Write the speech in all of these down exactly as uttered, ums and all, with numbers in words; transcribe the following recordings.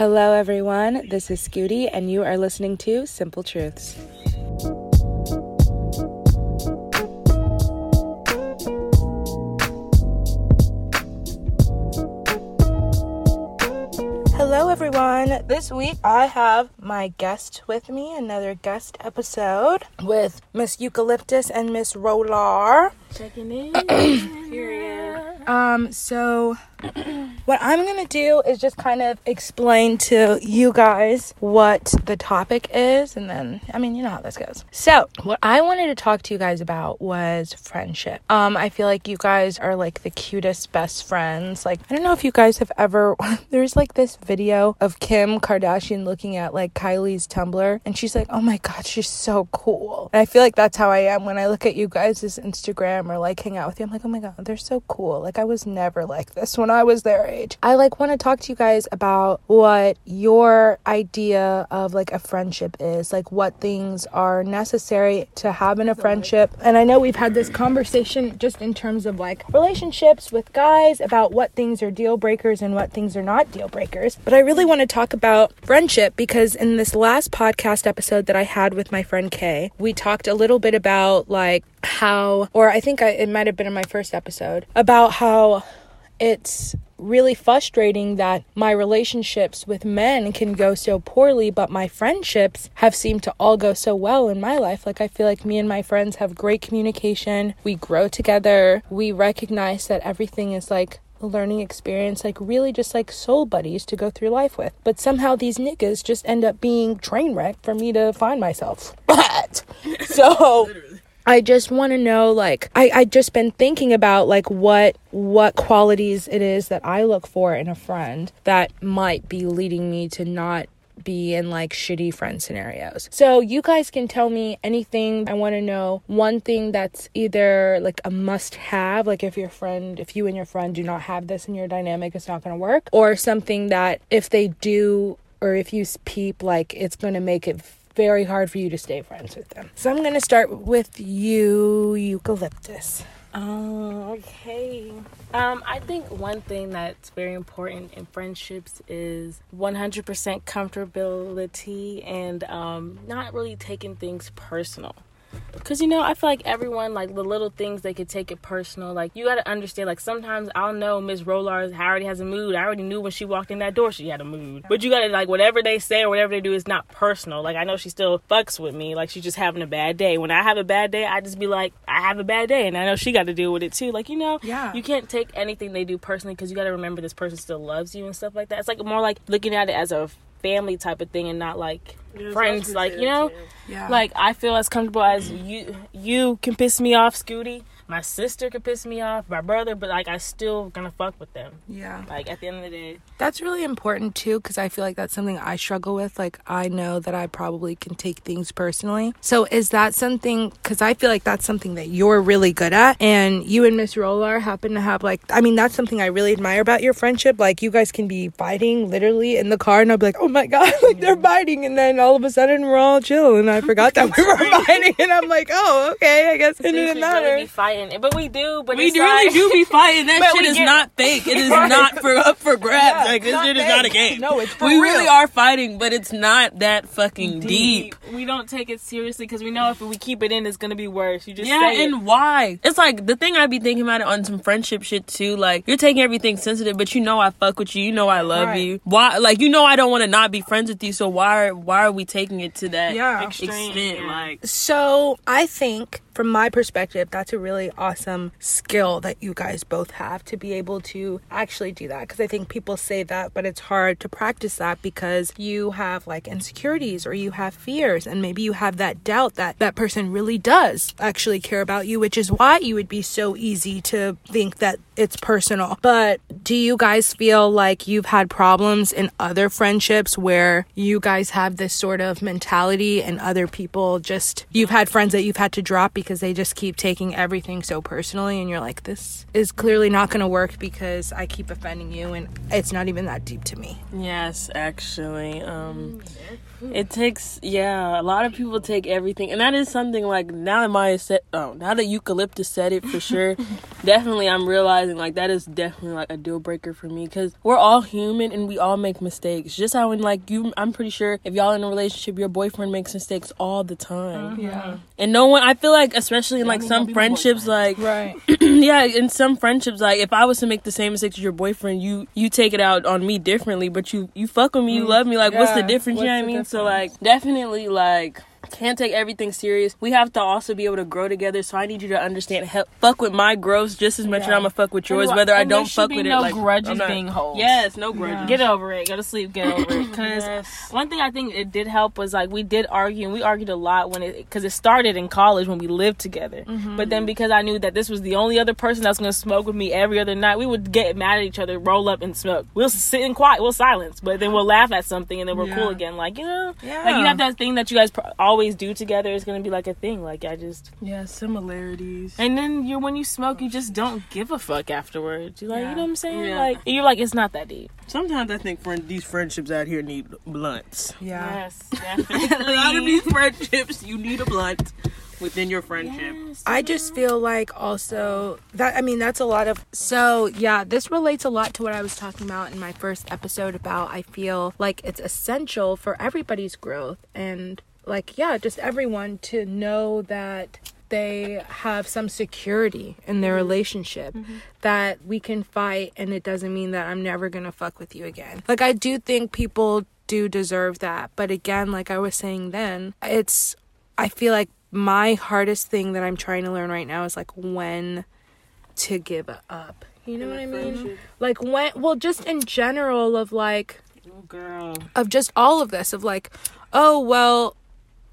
Hello everyone, this is Scooty and you are listening to Simple Truths. Hello everyone, this week I have my guest with me, another guest episode with Miss Eucalyptus and Miss Rolar. Checking in. Period. Um, so... What I'm going to do is just kind of explain to you guys what the topic is, and then, I mean, you know how this goes. So, what I wanted to talk to you guys about was friendship. Um, I feel like you guys are, like, the cutest best friends. Like, I don't know if you guys have ever... There's, like, this video of Kim Kardashian looking at, like, Kylie's Tumblr, and she's like, oh my god, she's so cool. And I feel like that's how I am when I look at you guys' Instagram or, like, hang out with you. I'm like, oh my god, they're so cool. Like, I was never like this when I was their age. I like want to talk to you guys about what your idea of like a friendship is, like what things are necessary to have in a friendship. And I know we've had this conversation just in terms of like relationships with guys about what things are deal breakers and what things are not deal breakers. But I really want to talk about friendship because in this last podcast episode that I had with my friend Kay, we talked a little bit about like how, or I think I, it might have been in my first episode, about how it's really frustrating that my relationships with men can go so poorly, but my friendships have seemed to all go so well in my life. Like, I feel like me and my friends have great communication. We grow together. We recognize that everything is like a learning experience, like really just like soul buddies to go through life with. But somehow these niggas just end up being train wreck for me to find myself. But so I just want to know, like, I, I just been thinking about, like, what what qualities it is that I look for in a friend that might be leading me to not be in, like, shitty friend scenarios. So you guys can tell me anything. I want to know one thing that's either, like, a must-have, like, if your friend, if you and your friend do not have this in your dynamic, it's not going to work, or something that if they do, or if you peep, like, it's going to make it very hard for you to stay friends with them. So I'm going to start with you, Eucalyptus. Oh, okay. Um, I think one thing that's very important in friendships is one hundred percent comfortability and um, not really taking things personal. Because, you know, I feel like everyone, like, the little things, they could take it personal. Like, you got to understand, like, sometimes I'll know Miss Rolar already has a mood. I already knew when she walked in that door she had a mood. But you got to, like, whatever they say or whatever they do is not personal. Like, I know she still fucks with me. Like, she's just having a bad day. When I have a bad day, I just be like, I have a bad day. And I know she got to deal with it, too. Like, you know, yeah. You can't take anything they do personally because you got to remember this person still loves you and stuff like that. It's, like, more like looking at it as a family type of thing and not, like... friends, like, you know, yeah. Like, I feel as comfortable as you you can piss me off, Scooty. My sister can piss me off, my brother, but, like, I still gonna fuck with them. Yeah. Like, at the end of the day. That's really important, too, because I feel like that's something I struggle with. Like, I know that I probably can take things personally. So, is that something, because I feel like that's something that you're really good at, and you and Miss Rolar happen to have, like, I mean, that's something I really admire about your friendship. Like, you guys can be fighting, literally, in the car, and I'll be like, oh my god, like, yeah. They're fighting, and then all of a sudden we're all chill and I forgot that we were fighting and I'm like, oh, okay, I guess it didn't matter. Really be fighting, but we do, but we it's really like... do be fighting. That shit is get... not fake. It is not for up for grabs. Yeah, like this shit fake. Is not a game. No, it's for we real. Really are fighting, but it's not that fucking deep. deep. We don't take it seriously because we know if we keep it in, it's gonna be worse. You just yeah, say and it. Why? It's like the thing I be thinking about it on some friendship shit too. Like you're taking everything sensitive, but you know I fuck with you. You know I love right. you. Why? Like you know I don't want to not be friends with you. So why? Are, why are we taking it to that yeah. extent? Like, so I think from my perspective, that's a really awesome skill that you guys both have to be able to actually do that. Because I think people say that, but it's hard to practice that because you have like insecurities or you have fears, and maybe you have that doubt that that person really does actually care about you, which is why you would be so easy to think that it's personal. But do you guys feel like you've had problems in other friendships where you guys have this sort of mentality and other people just, you've had friends that you've had to drop because they just keep taking everything something so personally and you're like, this is clearly not going to work because I keep offending you and it's not even that deep to me. Yes, actually. Um, it takes, yeah, a lot of people take everything. And that is something like, now that Maya said, oh, now that Eucalyptus said it for sure, definitely I'm realizing like that is definitely like a deal breaker for me because we're all human and we all make mistakes. Just how in like you, I'm pretty sure if y'all in a relationship, your boyfriend makes mistakes all the time. Uh-huh. Yeah. And no one, I feel like, especially in like some friendships, like, right. yeah, in some friendships, like if I was to make the same mistakes as your boyfriend, you, you take it out on me differently, but you, you fuck with me, you love me. Like, yeah. what's the difference? What's you know what I mean? Difference? So like, definitely like, can't take everything serious. We have to also be able to grow together. So I need you to understand, help, fuck with my growth just as much yeah. as I'm gonna fuck with yours, whether and I don't fuck with no it. Like, grudges not, being holds. Yes, no grudges. Yeah. Get over it. Go to sleep. Get over it. Because yes. one thing I think it did help was like we did argue and we argued a lot when it because it started in college when we lived together. Mm-hmm. But then because I knew that this was the only other person that's gonna smoke with me every other night, we would get mad at each other, roll up and smoke. We'll sit in quiet, we'll silence, but then we'll laugh at something and then we're yeah. cool again. Like you know, yeah. like you have that thing that you guys pro- always. do together is gonna be like a thing. Like I just yeah similarities. And then you when you smoke, you just don't give a fuck afterwards. You like yeah. you know what I'm saying? Yeah. Like you're like it's not that deep. Sometimes I think friend these friendships out here need blunts. Yeah. Yes, definitely. A lot of these friendships, you need a blunt within your friendship. Yes, I just feel like also that I mean that's a lot of so yeah this relates a lot to what I was talking about in my first episode about I feel like it's essential for everybody's growth and. Like, yeah, just everyone to know that they have some security in their relationship, mm-hmm. that we can fight and it doesn't mean that I'm never gonna fuck with you again. Like, I do think people do deserve that. But again, like I was saying then, it's, I feel like my hardest thing that I'm trying to learn right now is like when to give up. You know what I mean? Like when, well, just in general of like, oh, girl. Of just all of this, of like, oh, well,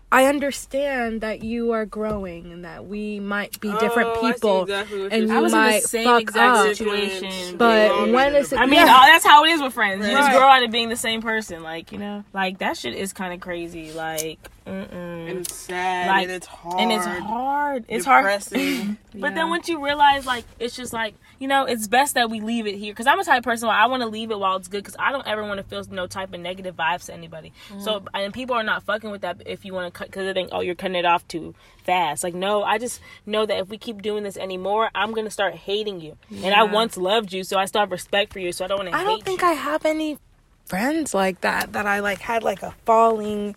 I understand that you are growing and that we might be different oh, people exactly and you might fuck up. Situation. But yeah. when is it? I mean, yeah. that's how it is with friends. Right. You just grow out of being the same person. Like, you know, like that shit is kind of crazy. Like, mm-mm. And it's sad like, and it's hard. And it's hard. It's depressing. hard. But yeah. then once you realize, like, it's just like, you know, it's best that we leave it here. Because I'm a type of person where I want to leave it while it's good because I don't ever want to feel no type of negative vibes to anybody. Mm. So, and people are not fucking with that if you want to because they think, oh, you're cutting it off too fast. Like, no, I just know that if we keep doing this anymore, I'm going to start hating you. Yeah. And I once loved you, so I still have respect for you, so I don't want to hate you. I don't think you. I have any friends like that, that I, like, had, like, a falling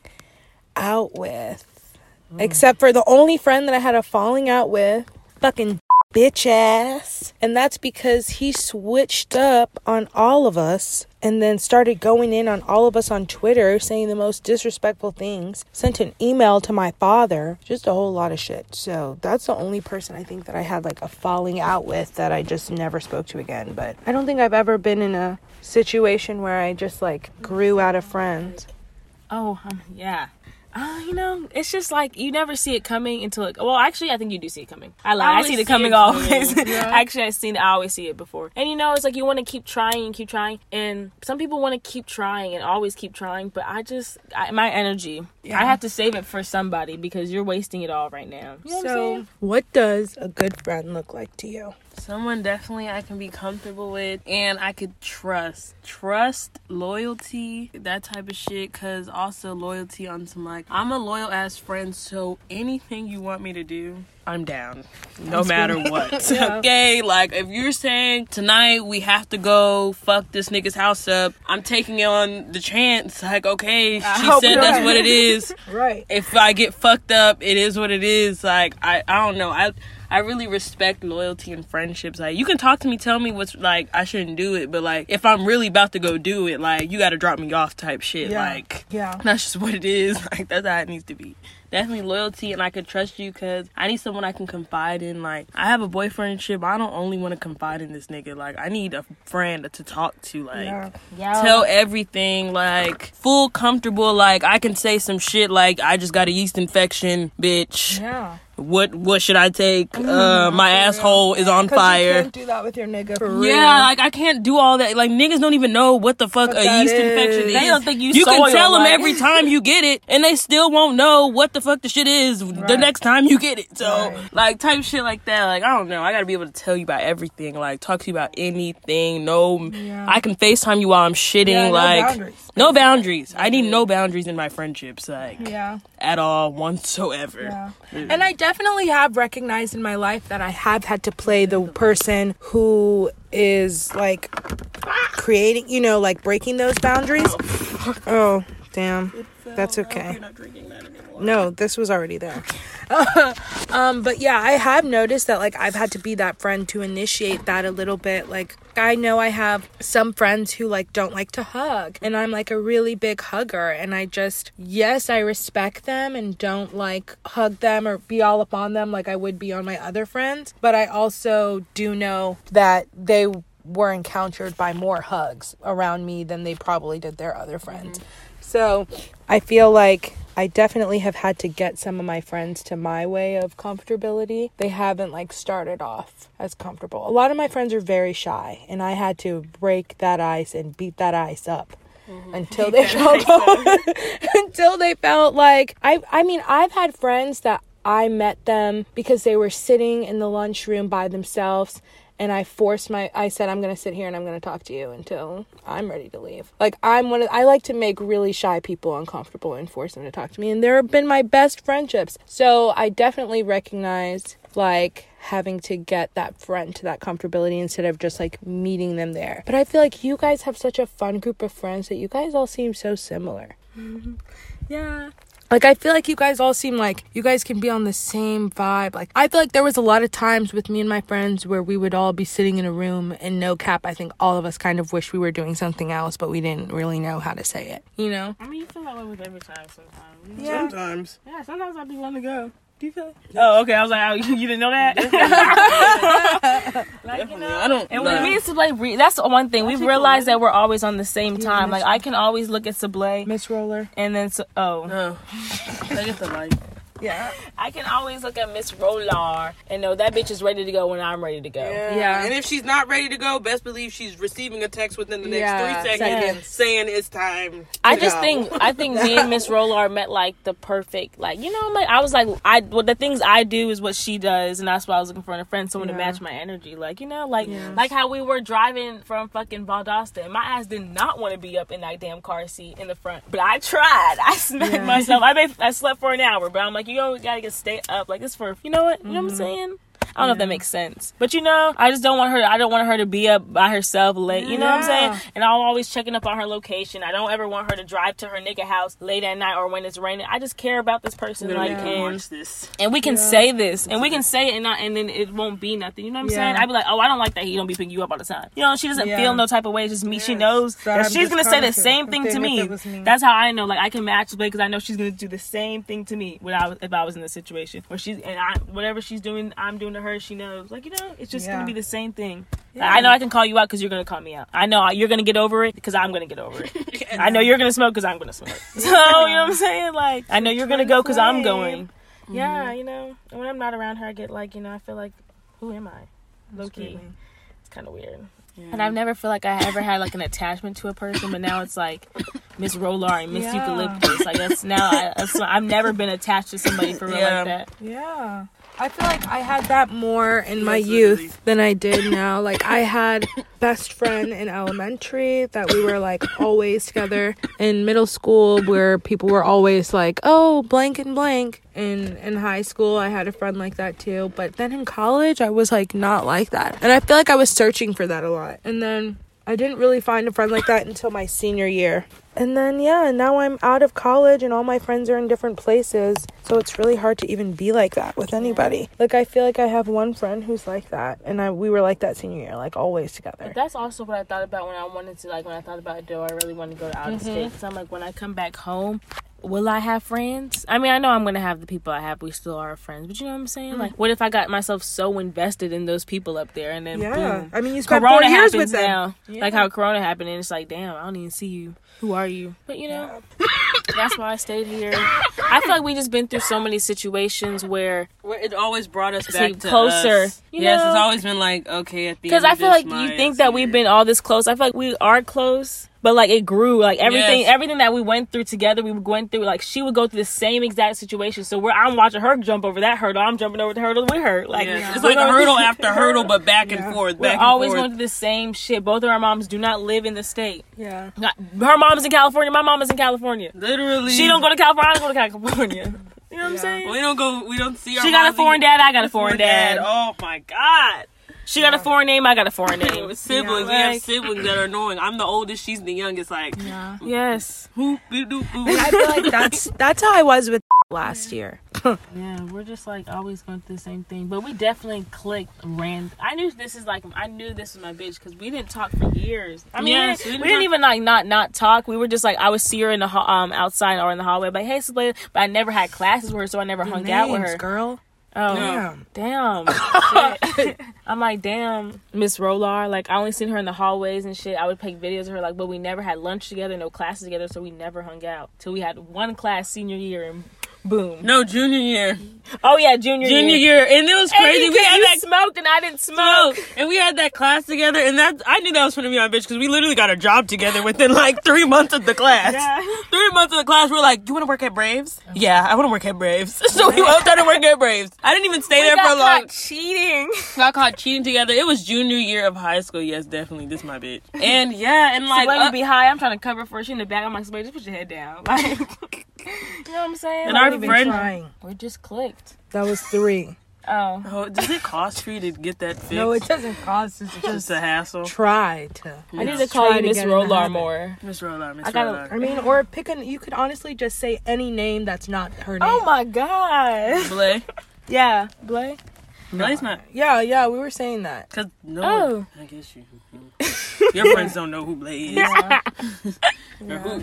out with. Mm. Except for the only friend that I had a falling out with, fucking bitch ass. And that's because he switched up on all of us. And then started going in on all of us on Twitter, saying the most disrespectful things. Sent an email to my father. Just a whole lot of shit. So that's the only person I think that I had like a falling out with that I just never spoke to again. But I don't think I've ever been in a situation where I just like grew out of friends. Oh, um, yeah. Uh, you know, it's just like you never see it coming until it. Well, actually, I think you do see it coming. I lie. I, I see it coming always. Yeah. Actually, I've seen. I always see it before. And you know, it's like you want to keep trying and keep trying. And some people want to keep trying and always keep trying. But I just, I, my energy, yeah. I have to save it for somebody because you're wasting it all right now. You know so, what, what does a good friend look like to you? Someone definitely I can be comfortable with and I could trust. Trust, loyalty, that type of shit. Because also loyalty on some like, I'm a loyal ass friend, so anything you want me to do, I'm down. No matter what. yeah. Okay? Like, if you're saying, tonight we have to go fuck this nigga's house up, I'm taking on the chance. Like, okay, she said right. that's what it is. Right. If I get fucked up, it is what it is. Like, I, I don't know. I... I really respect loyalty and friendships. Like, you can talk to me, tell me what's, like, I shouldn't do it, but, like, if I'm really about to go do it, like, you gotta drop me off type shit. Yeah. Like, yeah. that's just what it is. Like, that's how it needs to be. Definitely loyalty, and I could trust you because I need someone I can confide in. Like, I have a boyfriendship. I don't only want to confide in this nigga. Like, I need a friend to talk to. Like, yeah. Yeah. tell everything. Like, full comfortable. Like, I can say some shit. Like, I just got a yeast infection, bitch. Yeah. What what should I take? Mm-hmm. Uh, my asshole is on fire. You can't do that with your nigga. For real. Yeah, like I can't do all that. Like niggas don't even know what the fuck but a yeast is. Infection is. They don't think you. You can tell them life. Every time you get it, and they still won't know what the fuck the shit is right. The next time you get it. So right. Like type shit like that. Like I don't know. I gotta be able to tell you about everything. Like talk to you about anything. No, yeah. I can FaceTime you while I'm shitting. Yeah, no like boundaries. No boundaries. I need no boundaries in my friendships. Like yeah. At all whatsoever. Yeah. Mm. And I definitely. Definitely have recognized in my life that I have had to play the person who is like creating, you know, like breaking those boundaries. Oh, damn. That's okay. No, this was already there. um, but yeah, I have noticed that like I've had to be that friend to initiate that a little bit. Like I know I have some friends who like don't like to hug, and I'm like a really big hugger, and I just yes, I respect them and don't like hug them or be all up on them like I would be on my other friends. But I also do know that they were encountered by more hugs around me than they probably did their other friends. Mm-hmm. So I feel like I definitely have had to get some of my friends to my way of comfortability. They haven't like started off as comfortable. A lot of my friends are very shy, and I had to break that ice and beat that ice up. Mm-hmm. Until they felt until they felt like I I mean, I've had friends that I met them because they were sitting in the lunchroom by themselves. And I forced my, I said, I'm going to sit here and I'm going to talk to you until I'm ready to leave. Like, I'm one of, I like to make really shy people uncomfortable and force them to talk to me. And there have been my best friendships. So I definitely recognize, like, having to get that friend to that comfortability instead of just, like, meeting them there. But I feel like you guys have such a fun group of friends that you guys all seem so similar. Mm-hmm. Yeah. Like, I feel like you guys all seem like you guys can be on the same vibe. Like, I feel like there was a lot of times with me and my friends where we would all be sitting in a room, and no cap, I think all of us kind of wish we were doing something else, but we didn't really know how to say it, you know? I mean, you feel that way with every time sometimes. Yeah. Sometimes. Yeah, sometimes I'd be wanting to go. Do you feel it? Oh, okay. I was like, oh, you didn't know that? Like, you know, I don't. And when me and Sablay, re- that's one thing. We've realized that we're always on the same time. Yeah, like, I can always look at Sablay. Miss Roller. And then, so- oh. No. I get the light. Yeah. I can always look at Miss Rolar and know that bitch is ready to go when I'm ready to go. Yeah. yeah. And if she's not ready to go, best believe she's receiving a text within the next yeah. three seconds yeah. saying it's time. I just go. think I think me and Miss Rolar met like the perfect, like, you know, like I was like I well, the things I do is what she does, and that's why I was looking for in a friend, someone yeah. to match my energy. Like, you know, like yeah. like how we were driving from fucking Valdosta, and my ass did not want to be up in that damn car seat in the front. But I tried. I smacked yeah. myself. I made, I slept for an hour, but I'm like, you always gotta get stay up like this for, you know what, you mm-hmm. know what I'm saying? I don't yeah. know if that makes sense, but you know, I just don't want her. I don't want her to be up by herself late. You know yeah. what I'm saying? And I'm always checking up on her location. I don't ever want her to drive to her nigga house late at night or when it's raining. I just care about this person, literally, like, and watch this. And we can yeah. say this, and we can say it, and not, and then it won't be nothing. You know what I'm yeah. saying? I'd be like, oh, I don't like that he don't be picking you up all the time. You know, she doesn't yeah. feel no type of way. It's just me. Yes. She knows so that I'm she's gonna say the same thing to me. me. That's how I know. Like, I can match play because I know she's gonna do the same thing to me when I was, if I was in this situation where she's and I whatever she's doing, I'm doing to her, she knows, like, you know, it's just yeah. gonna be the same thing. Yeah. Like, I know I can call you out because you're gonna call me out. I know you're gonna get over it because I'm gonna get over it. yeah. I know you're gonna smoke because I'm gonna smoke. So, you know what I'm saying? Like, I know you're gonna go because I'm going. Mm-hmm. Yeah, you know, and when I'm not around her, I get like, you know, I feel like, who am I? Low key. It's kind of weird. Yeah. And I've never feel like I ever had like an attachment to a person, but now it's like Miss Rolar and Miss yeah. Eucalyptus. Like, that's now, I, that's, I've never been attached to somebody for real yeah. like that. Yeah. I feel like I had that more in my youth than I did now. Like, I had best friend in elementary that we were, like, always together. In middle school, where people were always like, oh, blank and blank. In, in high school, I had a friend like that, too. But then in college, I was, like, not like that. And I feel like I was searching for that a lot. And then I didn't really find a friend like that until my senior year. And then, yeah, and now I'm out of college and all my friends are in different places. So it's really hard to even be like that with anybody. Like, I feel like I have one friend who's like that. And I we were like that senior year, like, always together. But that's also what I thought about when I wanted to, like, when I thought about, do I really want to go to out of mm-hmm. state? So I'm like, when I come back home, will I have friends? I mean, I know I'm going to have the people I have. We still are friends. But you know what I'm saying? Mm-hmm. Like, what if I got myself so invested in those people up there and then, yeah. boom. I mean, you spent Corona four years with them. Now. Yeah. Like how Corona happened and it's like, damn, I don't even see you. Who are you? But, you know, yeah. That's why I stayed here. I feel like we just been through so many situations where... where it always brought us back see, to closer. Us. You yes, know? It's always been like, okay, at the end of this, because I feel like you think that we've been all this close. I feel like we are close. But, like, it grew. Like, everything yes. everything that we went through together, we went through. Like, she would go through the same exact situation. So, we're, I'm watching her jump over that hurdle. I'm jumping over the hurdle with her. Like, yes. It's like hurdle after hurdle, but back and yeah. forth. Back we're and always forth. Going through the same shit. Both of our moms do not live in the state. Yeah. Not, her mom's in California. My mom is in California. Literally. She don't go to California. I don't go to California. You know what yeah. I'm saying? We don't go. We don't see our She got a foreign dad. I got a foreign dad. dad. Oh, my God. She got yeah. a foreign name, I got a foreign name. Siblings, yeah, like, we have siblings that are annoying. I'm the oldest, she's the youngest. Like, yeah. yes. Who, do, do, who. I feel like that's, that's how I was with last year. Yeah, we're just like always going through the same thing. But we definitely clicked random. I knew this is like, I knew this was my bitch because we didn't talk for years. I mean, yes, we, didn't, we didn't even like not not talk. We were just like, I would see her in the um outside or in the hallway, like, hey, Sablay. But I never had classes with her, so I never the hung names, out with her. Girl. Oh damn! damn. Shit. I'm like, damn, Miss Rolar. Like, I only seen her in the hallways and shit. I would take videos of her, like, but we never had lunch together, no classes together, so we never hung out till we had one class senior year and boom. No, junior year. Oh yeah, junior, junior year. Junior year, and it was crazy. And we had that smoke, and I didn't smoke, and we had that class together, and that I knew that was gonna be my bitch because we literally got a job together within like three months of the class. Yeah. Three months of the class, we we're like, "You want to work at Braves?" Oh. Yeah, I want to work at Braves. So we both started working at Braves. I didn't even stay we there got for long. Caught cheating. Got caught cheating together. It was junior year of high school. Yes, definitely, this is my bitch. And yeah, and like, so uh, would be high. I'm trying to cover for her. She in the back. I'm like, "Somebody, just put your head down." Like. You know what I'm saying? And like, our friend, trying. We just clicked. That was three. Oh. oh. Does it cost for you to get that fixed? No, it doesn't cost. It's just a hassle. Try to. I need to call you Miss Rolar more. Miss Rolar, Miss Rolar. I mean, or pick a, you could honestly just say any name that's not her name. Oh my God. Blay. Yeah. Blay? Blay's not. Yeah, yeah, we were saying that. Because no oh. one, I guess you. Your friends don't know who Blaze is. Yeah. Yeah.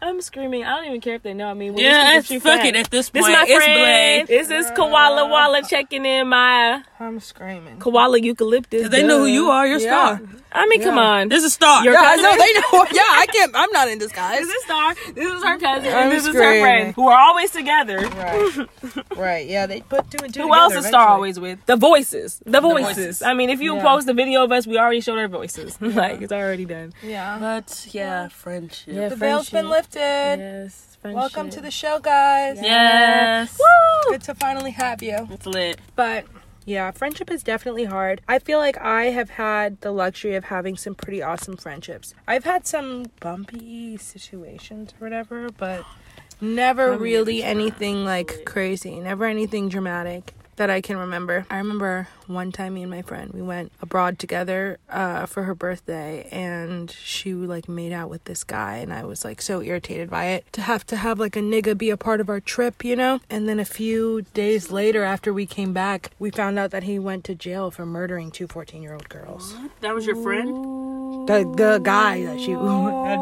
I'm screaming. I don't even care if they know. I mean, yeah, it's fucking at this point. This my friend. It's Blaze. This is Koala Walla checking in, Maya. I'm screaming. Koala Eucalyptus. Because they know who you are. You're a yeah. star. I mean, yeah. come on. This is Star. Your yeah, cousin? I know. They know. Yeah, I can't. I'm not in disguise. This is Star. This is her cousin. I'm and this screaming. Is her friend. Who are always together. Right. Right. Yeah, they put two and two who together. Who else is Star always with? The voices. The voices. The voices. I mean, if you yeah. post the video of us, we already showed our voices. Like, it's already done. Yeah. But, yeah, friendship. Yeah, the friendship. Veil's been lifted. Yes, friendship. Welcome to the show, guys. Yes. yes. Woo! Good to finally have you. It's lit. But... yeah, friendship is definitely hard. I feel like I have had the luxury of having some pretty awesome friendships. I've had some bumpy situations or whatever, but never really anything like crazy, never anything dramatic that I can remember. I remember one time me and my friend, we went abroad together uh, for her birthday, and she like made out with this guy, and I was like so irritated by it to have to have like a nigga be a part of our trip, you know? And then a few days later after we came back, we found out that he went to jail for murdering two fourteen-year-old girls. What? That was your friend? The, the guy that she had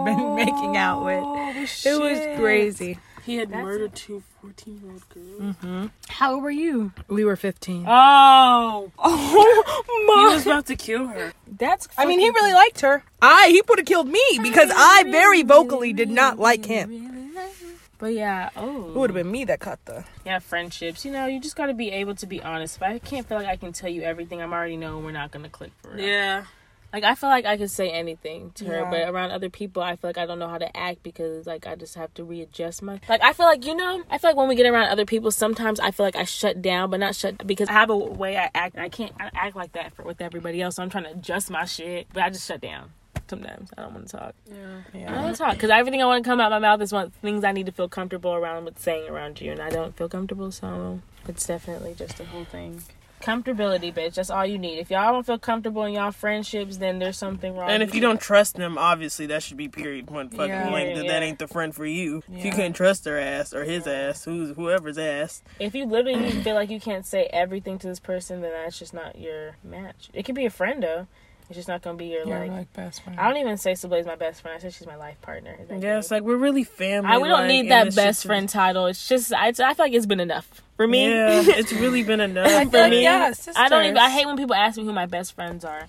been making out with. Oh, shit. It was crazy. He had That's murdered two fourteen-year-old girls. Mm-hmm. How old were you? We were fifteen. Oh. Oh, my. He was about to kill her. That's I mean, he really liked her. I, he would have killed me because I, I really, very vocally did not like him. Really, really. But, yeah. Oh. It would have been me that caught the... yeah, friendships. You know, you just got to be able to be honest. But I can't feel like I can tell you everything. I'm already knowing we're not going to click for real. Yeah. Like, I feel like I could say anything to her, yeah. but around other people, I feel like I don't know how to act because, like, I just have to readjust my... like, I feel like, you know, I feel like when we get around other people, sometimes I feel like I shut down, but not shut... because I have a way I act. I can't I act like that for, with everybody else, so I'm trying to adjust my shit, but I just shut down. Sometimes I don't want to talk. Yeah. yeah. I don't want to talk because everything I want to come out of my mouth is one things I need to feel comfortable around with saying around you, and I don't feel comfortable, so it's definitely just a whole thing. Comfortability, bitch. That's all you need. If y'all don't feel comfortable in y'all friendships, then there's something wrong. And if you don't trust them, obviously that should be period one fucking yeah, link. That yeah. that ain't the friend for you. Yeah. If you can't trust their ass or his yeah. ass, who's whoever's ass. If you literally feel like you can't say everything to this person, then that's just not your match. It could be a friend though. It's just not going to be your, yeah, like, like best friend. I don't even say Sablay's my best friend. I say she's my life partner. Yeah, great? It's like we're really family. I, we don't need that best friend just... title. It's just, I, it's, I feel like it's been enough. For me. Yeah, it's really been enough. I for like, me. Yeah, sisters. I don't even, I hate when people ask me who my best friends are.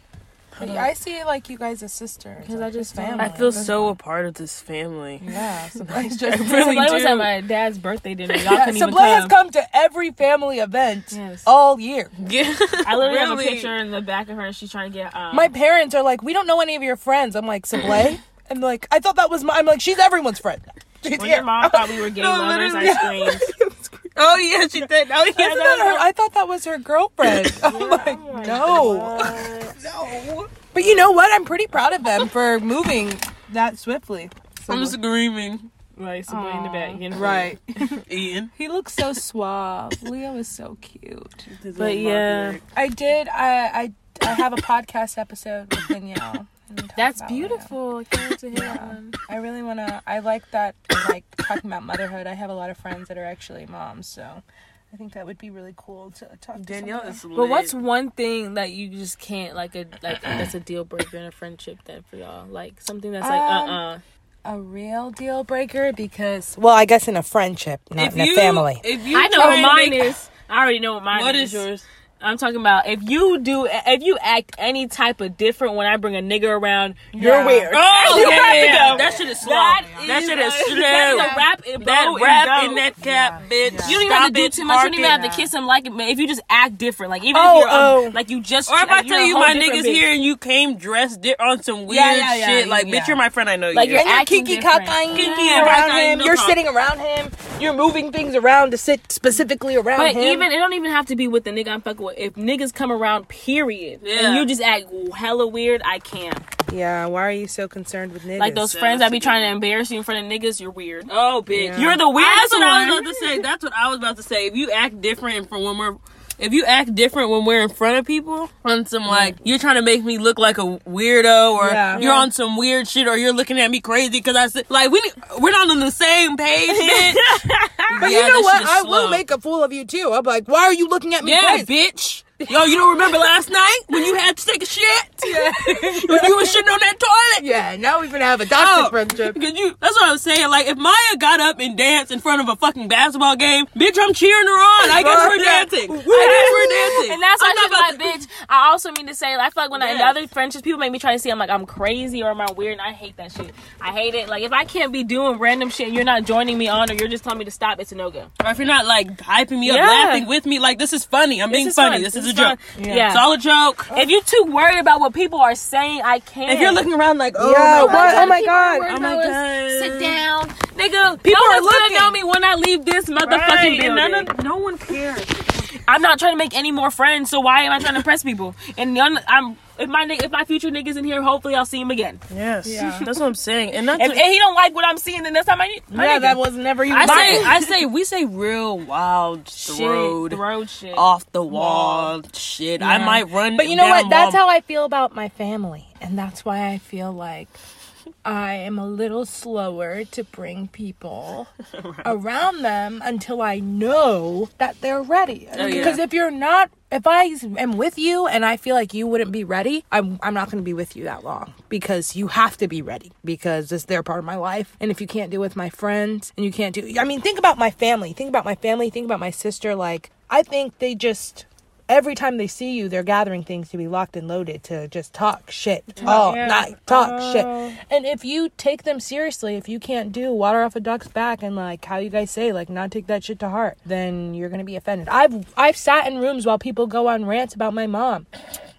But I see it like you guys as sisters. Because like I just family. I feel this so one. a part of this family. Yeah. Sablay's just really Sablay was at my dad's birthday dinner. Y'all yeah, couldn't Sablay even come. Has come to every family event yes. all year. Yeah. I literally really? have a picture in the back of her and she's trying to get... Um, my parents are like, we don't know any of your friends. I'm like, Sablay? And like, I thought that was my... I'm like, she's everyone's friend. She's when here. Your mom thought we were gay no, lovers, I screamed. Oh, yeah, she did. Oh, yeah. Isn't that her? I thought that was her girlfriend. I'm yeah, like, oh no. No. But you know what? I'm pretty proud of them for moving that swiftly. So I'm screaming. Right, so in the back. Ian right. Ian. He looks so suave. Leo is so cute. But yeah. Market. I did. I, I, I have a podcast episode with Danielle. That's beautiful. Can't wait to hear one. I really want to, I like that, like, talking about motherhood. I have a lot of friends that are actually moms, so I think that would be really cool to talk to Danielle is lit. But what's one thing that you just can't, like, a like that's a deal breaker in a friendship then for y'all? Like, something that's like, um, uh-uh. A real deal breaker because, well, I guess in a friendship, not in you, a family. If you I know what mine make, is. I already know what mine what is. What is yours? I'm talking about if you do, if you act any type of different when I bring a nigga around, yeah. you're weird. Oh, you yeah, have to go. That shit is slow. That, that is, shit is slow. That rap in that cap, yeah. bitch. Yeah. You don't even Stop have to do too much. You don't even have to kiss him like it. If you just act different, like even oh, if you're oh. um, like you just, or if like, I tell you my niggas bitch. Here and you came dressed di- on some weird yeah, yeah, yeah, shit, yeah, like yeah. bitch, you're my friend. I know you. Like you're acting different. Around him, you're sitting around him, you're moving things around to sit specifically around him. But even it don't even have to be with the nigga I'm fucking with. If niggas come around, period, yeah. and you just act hella weird, I can't. Yeah, why are you so concerned with niggas? Like those yeah, friends that be trying to embarrass you in front of niggas, you're weird. Oh, bitch. Yeah. You're the weirdest one. That's what I was about to say. That's what I was about to say. If you act different from when we're... If you act different when we're in front of people, on some, like, you're trying to make me look like a weirdo, or yeah. you're yeah. on some weird shit, or you're looking at me crazy because I said, like, we, we're not on the same page, bitch. But yeah, you know what? I slow. will make a fool of you, too. I'm like, why are you looking at me yeah, crazy? Yeah, bitch. Yo, you don't remember last night when you had to take a shit? Yeah. When you were shitting on that toilet? Yeah, now we're going to have a toxic oh, friendship. You, that's what I'm saying. Like, if Maya got up and danced in front of a fucking basketball game, bitch, I'm cheering her on. I guess we're dancing. I guess we're dancing. And that's why I'm like, bitch, I also mean to say, I feel like when yeah. I, in other friendships, people make me try to see I'm like, I'm crazy or am I weird? And I hate that shit. I hate it. Like, if I can't be doing random shit and you're not joining me on or you're just telling me to stop, it's a no-go. Or if you're not, like, hyping me up, yeah. laughing with me, like, this is funny. I'm this being funny. Fun. This is It's a joke. Yeah. yeah. It's all a joke. If you're too worried about what people are saying, I can't. If you're looking around like, oh, yeah, no, what? Oh my God. Oh my God. Sit down. Nigga, people no are looking at me when I leave this motherfucking right. building. None of, no one cares. I'm not trying to make any more friends, so why am I trying to impress people? And none, I'm if my if my future nigga's in here, hopefully I'll see him again. Yes, yeah. That's what I'm saying. And not if, to, and he don't like what I'm seeing, then that's not my. my yeah, nigga. That was never even. I say, I say we say real wild shit, road, road shit, off the wall yeah. shit. Yeah. I might run, but you know what? That's wall. how I feel about my family, and that's why I feel like I am a little slower to bring people right. around them until I know that they're ready. Oh, yeah. Because if you're not, if I am with you and I feel like you wouldn't be ready, I'm, I'm not going to be with you that long because you have to be ready because it's their part of my life. And if you can't do it with my friends and you can't do, I mean, think about my family, think about my family, think about my sister. Like, I think they just... Every time they see you, they're gathering things to be locked and loaded to just talk shit all yeah. night. Talk uh, shit. And if you take them seriously, if you can't do water off a duck's back and like how you guys say, like not take that shit to heart, then you're going to be offended. I've I've sat in rooms while people go on rants about my mom.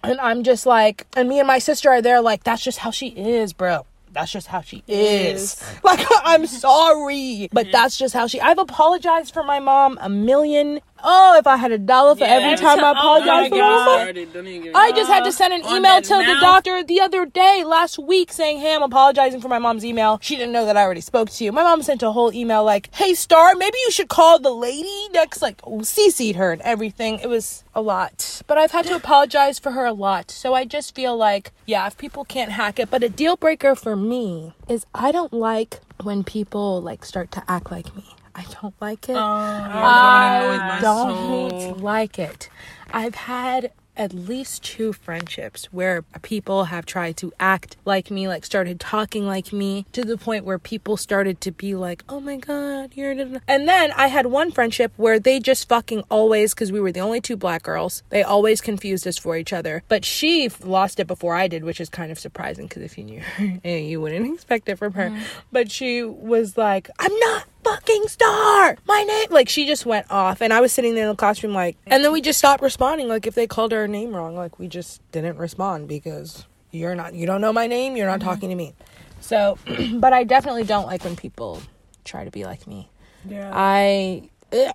And I'm just like, and me and my sister are there like, that's just how she is, bro. That's just how she is. is. Like, I'm sorry. But that's just how she... I've apologized for my mom a million... Oh, if I had a dollar for yeah, every, every time, time I apologized for my mom. I just had to send an email to the doctor the other day, last week, saying, hey, I'm apologizing for my mom's email. She didn't know that I already spoke to you. My mom sent a whole email like, hey, Star, maybe you should call the lady next, like, C C'd her and everything. It was a lot. But I've had to apologize for her a lot. So I just feel like, yeah, if people can't hack it. But a deal breaker for me is I don't like when people, like, start to act like me. I don't like it. Oh, I don't hate like it. I've had at least two friendships where people have tried to act like me, like started talking like me, to the point where people started to be like, oh my god, you're... And then I had one friendship where they just fucking always, because we were the only two black girls, they always confused us for each other. But she lost it before I did, which is kind of surprising, because if you knew her, you wouldn't expect it from her. Mm. But she was like, I'm not fucking star, my name, like she just went off, and I was sitting there in the classroom like, and then we just stopped responding. Like if they called her name wrong, like we just didn't respond, because you're not, you don't know my name, you're not mm-hmm. talking to me. So but I definitely don't like when people try to be like me. Yeah. I ugh,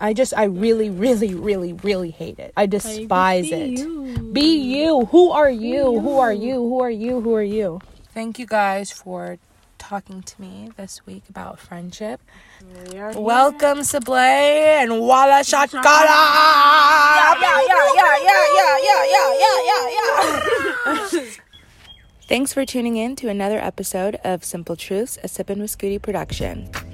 I just I really really really really hate it. I despise I it you. Be you. Who are you? you who are you who are you who are you Thank you guys for talking to me this week about friendship. We are welcome, Sablay and Walla Shakara. Yeah, yeah, yeah, yeah, yeah, yeah, yeah, yeah, yeah, yeah, yeah. Thanks for tuning in to another episode of Simple Truths, a Sippin' with Scooty production.